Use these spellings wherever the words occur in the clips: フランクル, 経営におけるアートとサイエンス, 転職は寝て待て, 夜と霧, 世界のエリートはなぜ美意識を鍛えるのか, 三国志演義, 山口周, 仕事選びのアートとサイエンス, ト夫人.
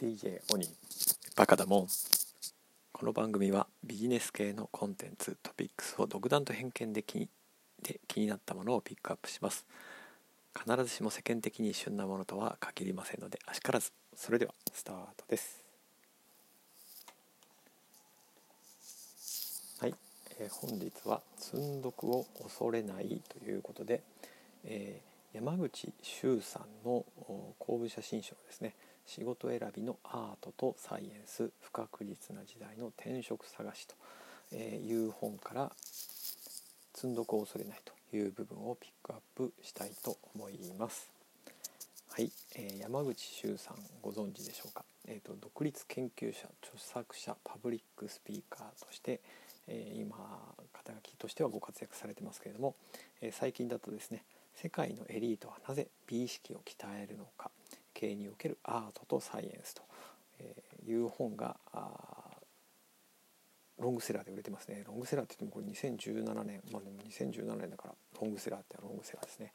DJ 鬼バカだもん。この番組はビジネス系のコンテンツトピックスを独断と偏見で気になったものをピックアップします。必ずしも世間的に旬なものとは限りませんので、あしからず。それではスタートです。はい、本日は積んどくを恐れないということで、山口周さんの公文写真賞ですね。仕事選びのアートとサイエンス、不確実な時代の転職探しという本から積んどくを恐れないという部分をピックアップしたいと思います。はい、山口周さんご存知でしょうか。独立研究者、著作者、パブリックスピーカーとして、今肩書きとしてはご活躍されてますけれども、最近だとですね、世界のエリートはなぜ美意識を鍛えるのか、経営におけるアートとサイエンスという本がロングセラーで売れてますね。ロングセラーって言ってもこれ2017年、でも2017年だからロングセラーってロングセラーですね。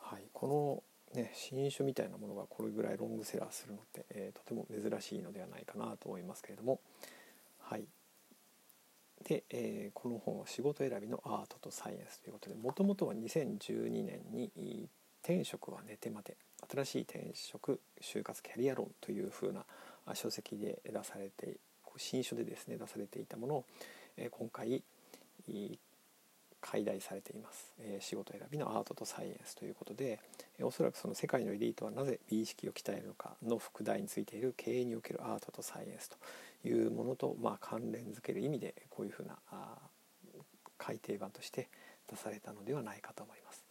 はい、このね新書みたいなものがこれぐらいロングセラーするのって、とても珍しいのではないかなと思いますけれども、はい。で、この本は仕事選びのアートとサイエンスということで、もともとは2012年に転職は寝て待て、新しい転職就活キャリア論という風な書籍で出されて、新書でですね出されていたものを今回解題されています。仕事選びのアートとサイエンスということで、おそらくその世界のエリートはなぜ美意識を鍛えるのかの副題についている経営におけるアートとサイエンスというものと関連づける意味で、こういう風な改訂版として出されたのではないかと思います。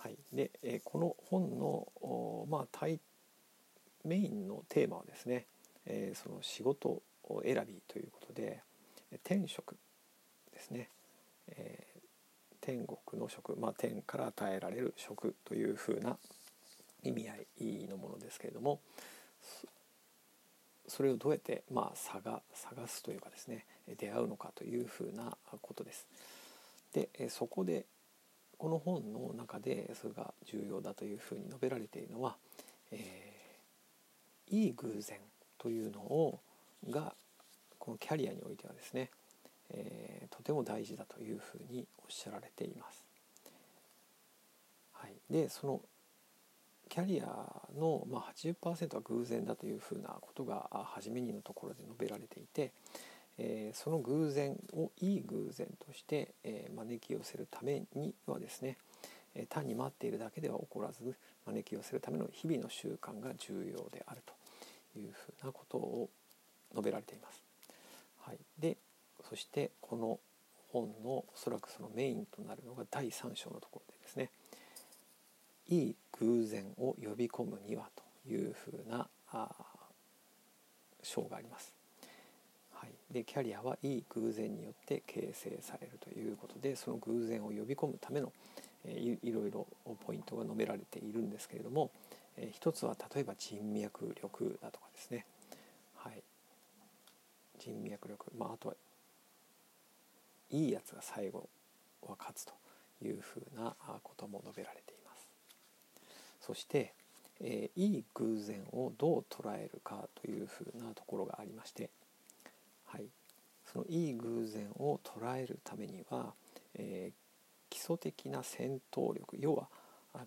はい、でこの本の、メインのテーマはですね、その仕事選びということで、天職ですね、天国の職、天から与えられる職というふうな意味合いのものですけれども、それをどうやって、探すというかですね、出会うのかというふうなことです。でそこでこの本の中でそれが重要だというふうに述べられているのは、いい偶然というのがこのキャリアにおいてはですね、とても大事だというふうにおっしゃられています。はい、でそのキャリアの 80% は偶然だというふうなことが初めにのところで述べられていて、その偶然をいい偶然として招き寄せるためにはですね、単に待っているだけでは起こらず、招き寄せるための日々の習慣が重要であるというふうなことを述べられています。はい、でそしてこの本のおそらくそのメインとなるのが第3章のところでですね、いい偶然を呼び込むにはというふうな章があります。はい、でキャリアはいい偶然によって形成されるということで、その偶然を呼び込むための、いろいろポイントが述べられているんですけれども、一つは例えば人脈力だとかですね、はい、人脈力、あとはいいやつが最後は勝つというふうなことも述べられています。そして、いい偶然をどう捉えるかというふうなところがありまして、はい、そのいい偶然を捉えるためには、基礎的な戦闘力、要は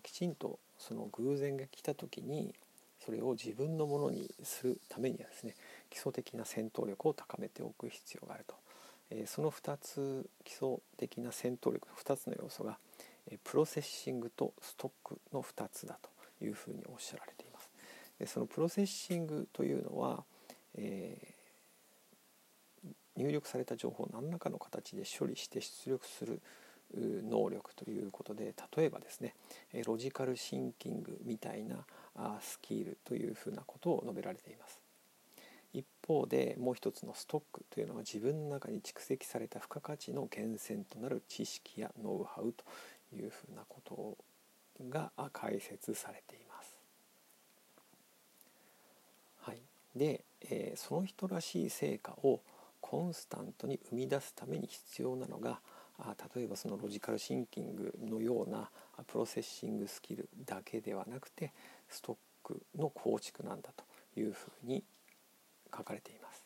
きちんとその偶然が来た時にそれを自分のものにするためにはですね、基礎的な戦闘力を高めておく必要があると、その2つ基礎的な戦闘力の2つの要素が、プロセッシングとストックの2つだというふうにおっしゃられています。でそのプロセッシングというのは、入力された情報を何らかの形で処理して出力する能力ということで、例えばですね、ロジカルシンキングみたいなスキルというふうなことを述べられています。一方でもう一つのストックというのは、自分の中に蓄積された付加価値の源泉となる知識やノウハウというふうなことが解説されています。はい、で、その人らしい成果をコンスタントに生み出すために必要なのが、例えばそのロジカルシンキングのようなプロセッシングスキルだけではなくて、ストックの構築なんだいうふうに書かれています。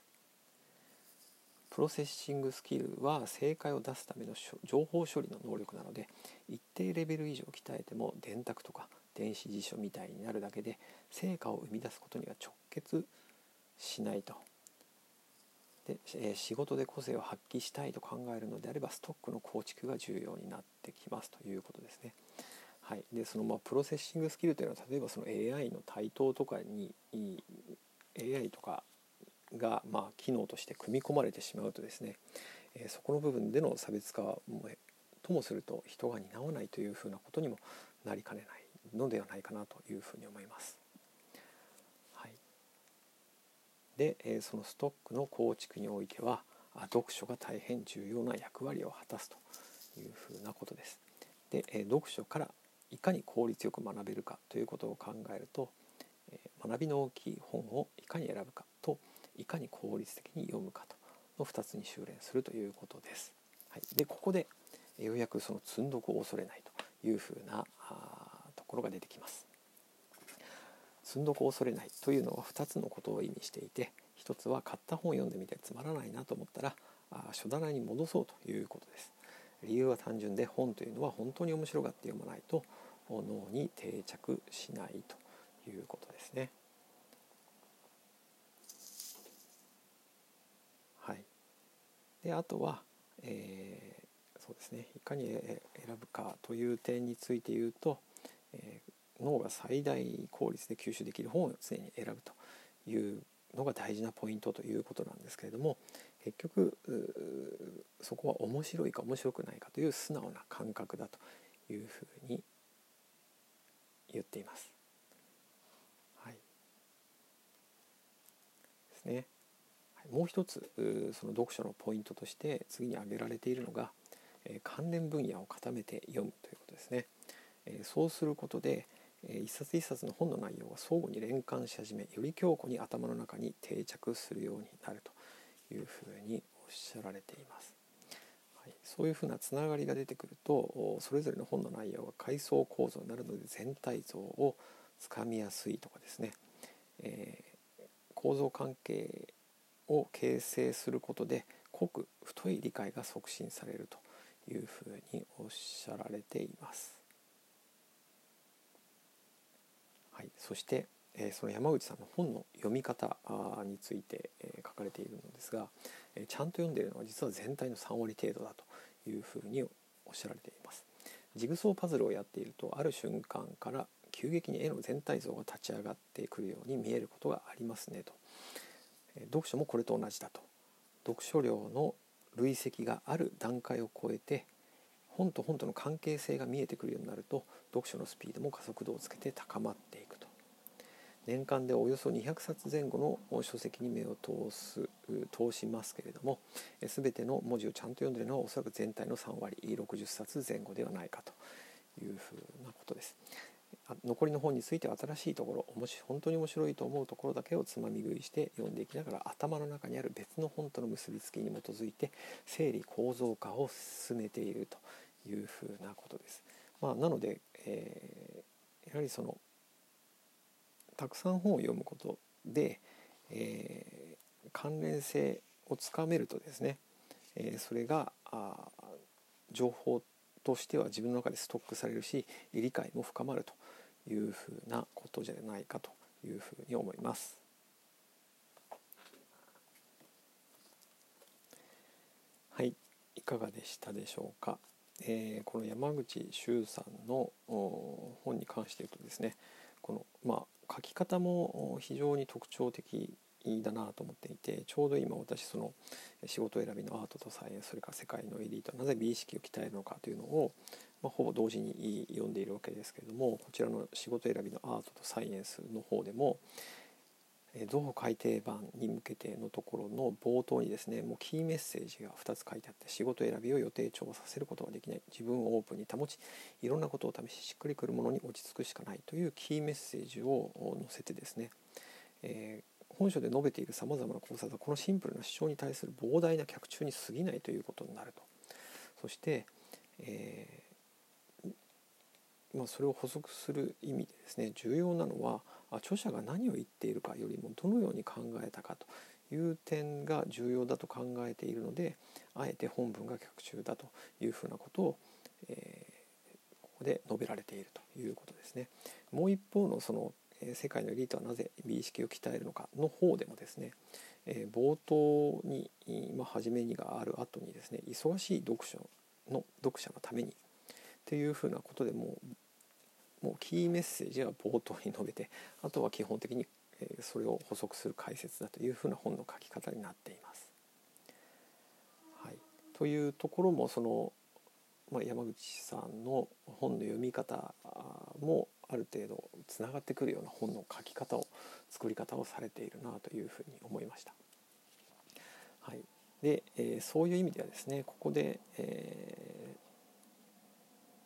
プロセッシングスキルは正解を出すための情報処理の能力なので、一定レベル以上鍛えても電卓とか電子辞書みたいになるだけで成果を生み出すことには直結しないと。で、仕事で個性を発揮したいと考えるのであれば、ストックの構築が重要になってきますということですね。はい、でそのプロセッシングスキルというのは、例えばその AI の台頭とかに AI とかが機能として組み込まれてしまうとですね、そこの部分での差別化はともすると人が担わないというふうなことにもなりかねないのではないかなというふうに思います。はい、で、そのストックの構築においては読書が大変重要な役割を果たすというふうなことです。で、読書からいかに効率よく学べるかということを考えると、学びの大きい本をいかに選ぶかといかに効率的に読むかとの2つに修練するということです。はい、でここでようやくその積読を恐れないというふうなところが出てきます。積読を恐れないというのは2つのことを意味していて、1つは買った本を読んでみてつまらないなと思ったら書棚に戻そうということです。理由は単純で、本というのは本当に面白がって読まないと脳に定着しないということですね。はい、であとは、そうですね、いかに選ぶかという点について言うと、脳が最大効率で吸収できる本を常に選ぶというのが大事なポイントということなんですけれども、結局そこは面白いか面白くないかという素直な感覚だというふうに言っています。はい、ですね。もう一つその読書のポイントとして次に挙げられているのが、関連分野を固めて読むということですね。そうすることで一冊一冊の本の内容が相互に連関し始め、より強固に頭の中に定着するようになるというふうにおっしゃられています。はい、そういうふうなつながりが出てくると、それぞれの本の内容が階層構造になるので全体像をつかみやすいとかですね、構造関係を形成することで濃く太い理解が促進されるというふうにおっしゃられています。はい、そして、その山口さんの本の読み方について、書かれているのですが、ちゃんと読んでいるのは実は全体の3割程度だというふうにおっしゃられています。ジグソーパズルをやっていると、ある瞬間から急激に絵の全体像が立ち上がってくるように見えることがありますねと。読書もこれと同じだと。読書量の累積がある段階を超えて本と本との関係性が見えてくるようになると、読書のスピードも加速度をつけて高まっていくと。年間でおよそ200冊前後の書籍に目を通しますけれども、全ての文字をちゃんと読んでいるのはおそらく全体の3割60冊前後ではないかというふうなことです。残りの本については新しいところ、本当に面白いと思うところだけをつまみ食いして読んでいきながら、頭の中にある別の本との結びつきに基づいて整理構造化を進めているというふうなことです。なので、やはりそのたくさん本を読むことで、関連性をつかめるとですね、それが情報としては自分の中でストックされるし、理解も深まるというふうなことじゃないかというふうに思います。はい、いかがでしたでしょうか。この山口周さんの本に関して言うとですね、この書き方も非常に特徴的だなと思っていて、ちょうど今私その仕事選びのアートとサイエンス、それから世界のエリート、なぜ美意識を鍛えるのかというのをほぼ同時に読んでいるわけですけれども、こちらの仕事選びのアートとサイエンスの方でも同改訂版に向けてのところの冒頭にですね、もうキーメッセージが2つ書いてあって、仕事選びを予定調和させることはできない、自分をオープンに保ち、いろんなことを試し、しっくりくるものに落ち着くしかないというキーメッセージを載せてですね、本書で述べているさまざまな考察はこのシンプルな主張に対する膨大な脚注に過ぎないということになると。そして、それを補足する意味でですね、重要なのは著者が何を言っているかよりもどのように考えたかという点が重要だと考えているので、あえて本文が脚注だというふうなことを、ここで述べられているということですね。もう一方のその世界のエリートはなぜ美意識を鍛えるのかの方でもですね、冒頭に、初めにがある後にですね、忙しい読者のためにというふうなことでもうキーメッセージは冒頭に述べて、あとは基本的にそれを補足する解説だというふうな本の書き方になっています。はい、というところもその、山口さんの本の読み方もある程度つながってくるような本の書き方を作り方をされているなというふうに思いました。はい、で、そういう意味ではですね、ここで、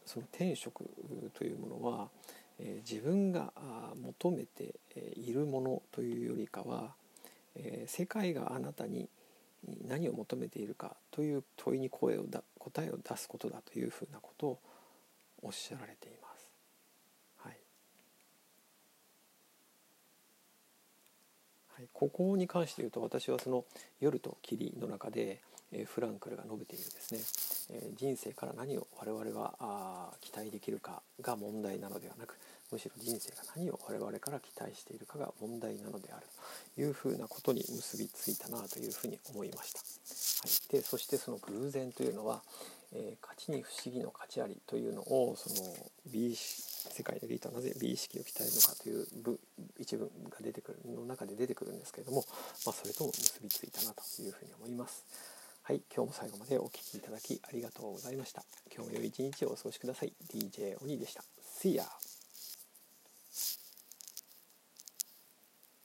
その天職というものは、自分が求めているものというよりかは、世界があなたに何を求めているかという問いに答えを出すことだというふうなことをおっしゃられています。ここに関して言うと、私はその夜と霧の中でフランクルが述べているですね、人生から何を我々は期待できるかが問題なのではなく、むしろ人生が何を我々から期待しているかが問題なのであるというふうなことに結びついたなというふうに思いました。はい、でそしてその偶然というのは、価値に不思議の価値ありというのを、その世界のエリートはなぜ美意識を鍛えるのかという一文がの中で出てくるんですけれども、それとも結びついたなというふうに思います。はい、今日も最後までお聞きいただきありがとうございました。今日も良い一日をお過ごしください。DJ 鬼でした。See ya!